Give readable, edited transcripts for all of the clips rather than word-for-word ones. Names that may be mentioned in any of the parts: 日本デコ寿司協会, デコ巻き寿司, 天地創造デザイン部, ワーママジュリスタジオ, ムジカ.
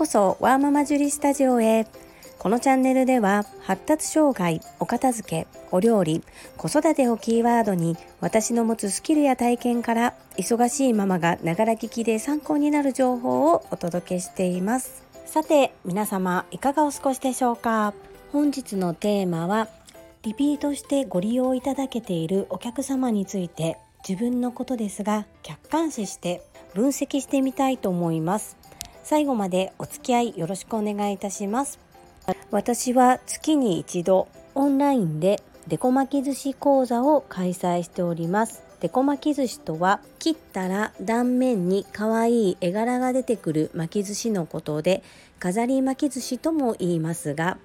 こそワーママジュリスタジオへ。このチャンネルでは発達障害、お片付け、お料理、子育てをキーワードに私の持つスキルや体験から忙しいママがながら聞きで参考になる情報をお届けしています。さて皆様いかがお過ごしでしょうか。本日のテーマはリピートしてご利用いただけているお客様について自分のことですが客観視して分析してみたいと思います。最後までお付き合いよろしくお願いいたします。私は月に一度オンラインでデコ巻き寿司講座を開催しております。デコ巻き寿司とは切ったら断面に可愛い絵柄が出てくる巻き寿司のことで飾り巻き寿司とも言いますが、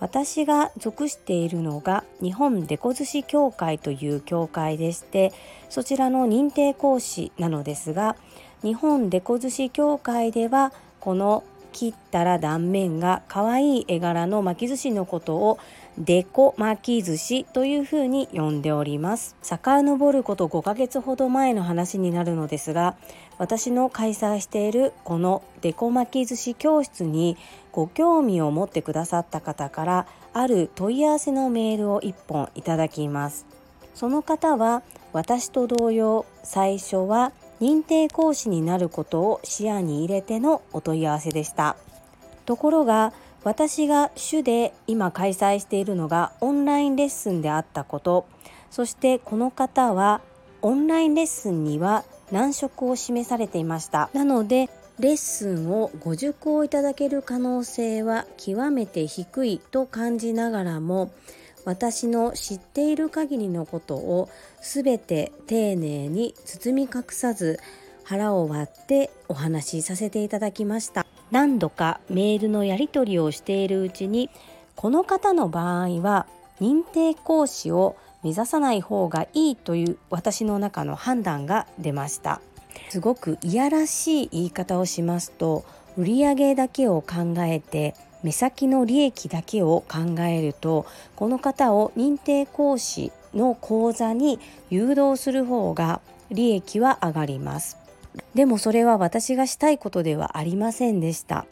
私が属しているのが日本デコ寿司協会という協会でして、そちらの認定講師なのですが、日本デコ寿司協会ではこの切ったら断面が可愛い絵柄の巻き寿司のことをデコ巻き寿司というふうに呼んでおります。遡ること5ヶ月ほど前の話になるのですが、私の開催しているこのデコ巻き寿司教室にご興味を持ってくださった方からある問い合わせのメールを1本いただきます。その方は私と同様、最初は認定講師になることを視野に入れてのお問い合わせでした。ところが私が主で今開催しているのがオンラインレッスンであったこと、そしてこの方はオンラインレッスンには難色を示されていました。なのでレッスンをご受講いただける可能性は極めて低いと感じながらも、私の知っている限りのことをすべて丁寧に包み隠さず腹を割ってお話しさせていただきました。何度かメールのやり取りをしているうちに、この方の場合は認定講師を目指さない方がいいという私の中の判断が出ました。すごくいやらしい言い方をしますと、売上だけを考えて目先の利益だけを考えると、この方を認定講師の講座に誘導する方が利益は上がります。でもそれは私がしたいことではありませんでした。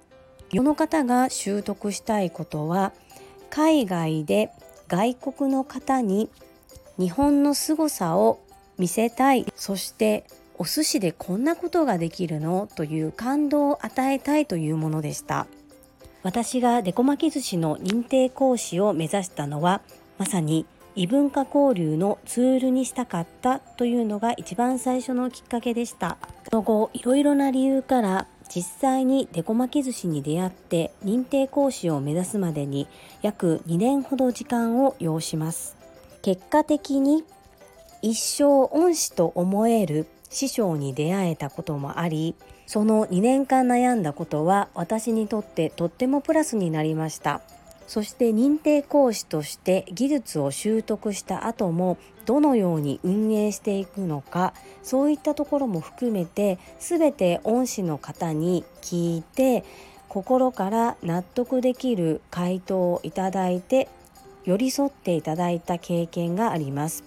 この方が習得したいことは、海外で外国の方に日本の凄さを見せたい、そしてお寿司でこんなことができるのという感動を与えたいというものでした。私がデコ巻き寿司の認定講師を目指したのは、まさに異文化交流のツールにしたかったというのが一番最初のきっかけでした。その後いろいろな理由から実際にデコ巻き寿司に出会って認定講師を目指すまでに約2年ほど時間を要します。結果的に一生恩師と思える師匠に出会えたこともあり、その2年間悩んだことは私にとってとってもプラスになりました。そして認定講師として技術を習得した後もどのように運営していくのか、そういったところも含めて全て恩師の方に聞いて、心から納得できる回答をいただいて寄り添っていただいた経験があります。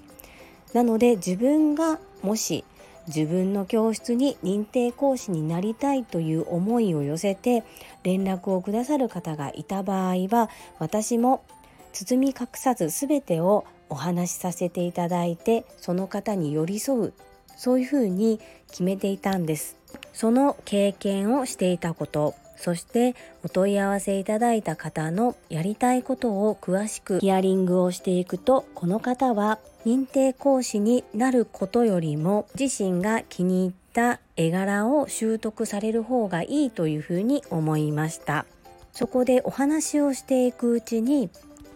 なので自分がもし自分の教室に認定講師になりたいという思いを寄せて連絡をくださる方がいた場合は、私も包み隠さず全てをお話しさせていただいて、その方に寄り添う、そういうふうに決めていたんです。その経験をしていたこと、そしてお問い合わせいただいた方のやりたいことを詳しくヒアリングをしていくと、この方は認定講師になることよりも自身が気に入った絵柄を習得される方がいいというふうに思いました。そこでお話をしていくうちに、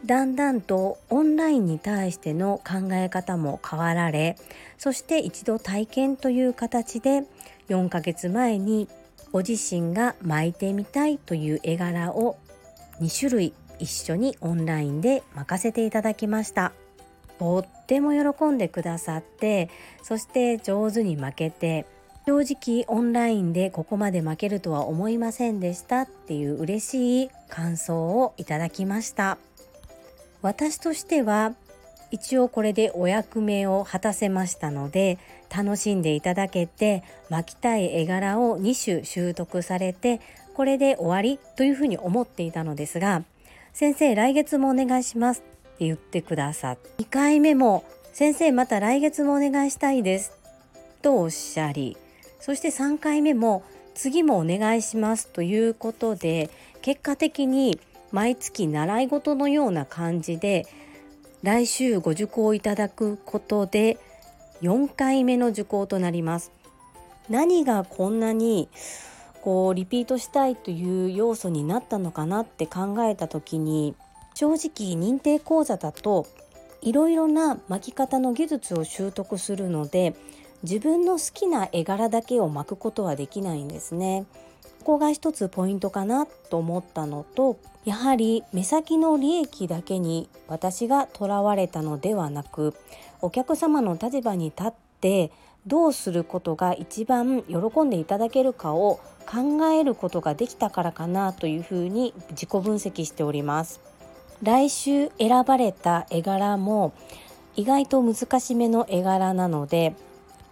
だんだんとオンラインに対しての考え方も変わられ、そして一度体験という形で4ヶ月前にご自身が巻いてみたいという絵柄を2種類一緒にオンラインで巻かせていただきました。とっても喜んでくださって、そして上手に巻けて、正直オンラインでここまで巻けるとは思いませんでしたっていう嬉しい感想をいただきました。私としては一応これでお役目を果たせましたので、楽しんでいただけて、巻きたい絵柄を2種習得されて、これで終わりというふうに思っていたのですが、先生来月もお願いしますって言ってくださって、2回目も先生また来月もお願いしたいですとおっしゃり、そして3回目も次もお願いしますということで、結果的に毎月習い事のような感じで来週ご受講いただくことで4回目の受講となります。何がこんなにリピートしたいという要素になったのかなって考えた時に、正直認定講座だといろいろな巻き方の技術を習得するので、自分の好きな絵柄だけを巻くことはできないんですね。ここが一つポイントかなと思ったのと、やはり目先の利益だけに私がとらわれたのではなく、お客様の立場に立ってどうすることが一番喜んでいただけるかを考えることができたからかなというふうに自己分析しております。来週選ばれた絵柄も意外と難しめの絵柄なので、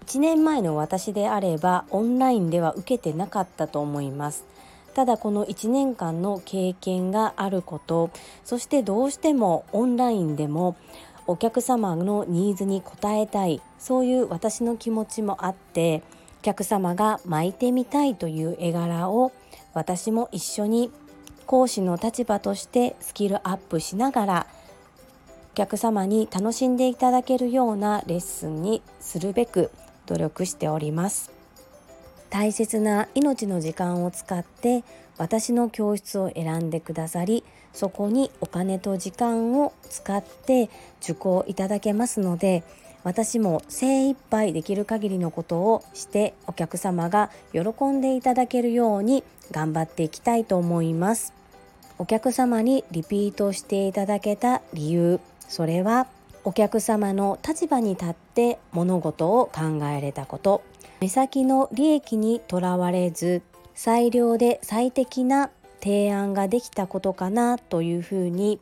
1年前の私であればオンラインでは受けてなかったと思います。ただこの1年間の経験があること、そしてどうしてもオンラインでもお客様のニーズに応えたい、そういう私の気持ちもあって、お客様が巻いてみたいという絵柄を私も一緒に講師の立場としてスキルアップしながら、お客様に楽しんでいただけるようなレッスンにするべく努力しております。大切な命の時間を使って私の教室を選んでくださり、そこにお金と時間を使って受講いただけますので、私も精一杯できる限りのことをしてお客様が喜んでいただけるように頑張っていきたいと思います。お客様にリピートしていただけた理由、それはお客様の立場に立って物事を考えれたこと、目先の利益にとらわれず最良で最適な提案ができたことかなというふうに、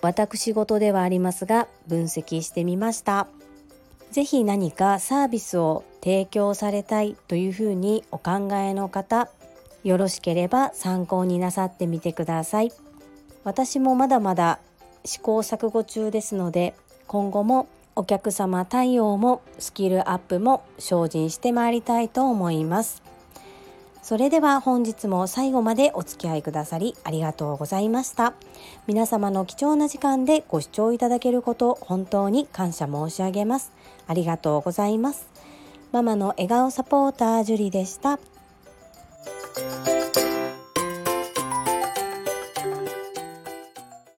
私事ではありますが分析してみました。ぜひ何かサービスを提供されたいというふうにお考えの方、よろしければ参考になさってみてください。私もまだまだ試行錯誤中ですので、今後もお客様対応もスキルアップも精進してまいりたいと思います。それでは本日も最後までお付き合いくださりありがとうございました。皆様の貴重な時間でご視聴いただけること、本当に感謝申し上げます。ありがとうございます。ママの笑顔サポータージュリでした。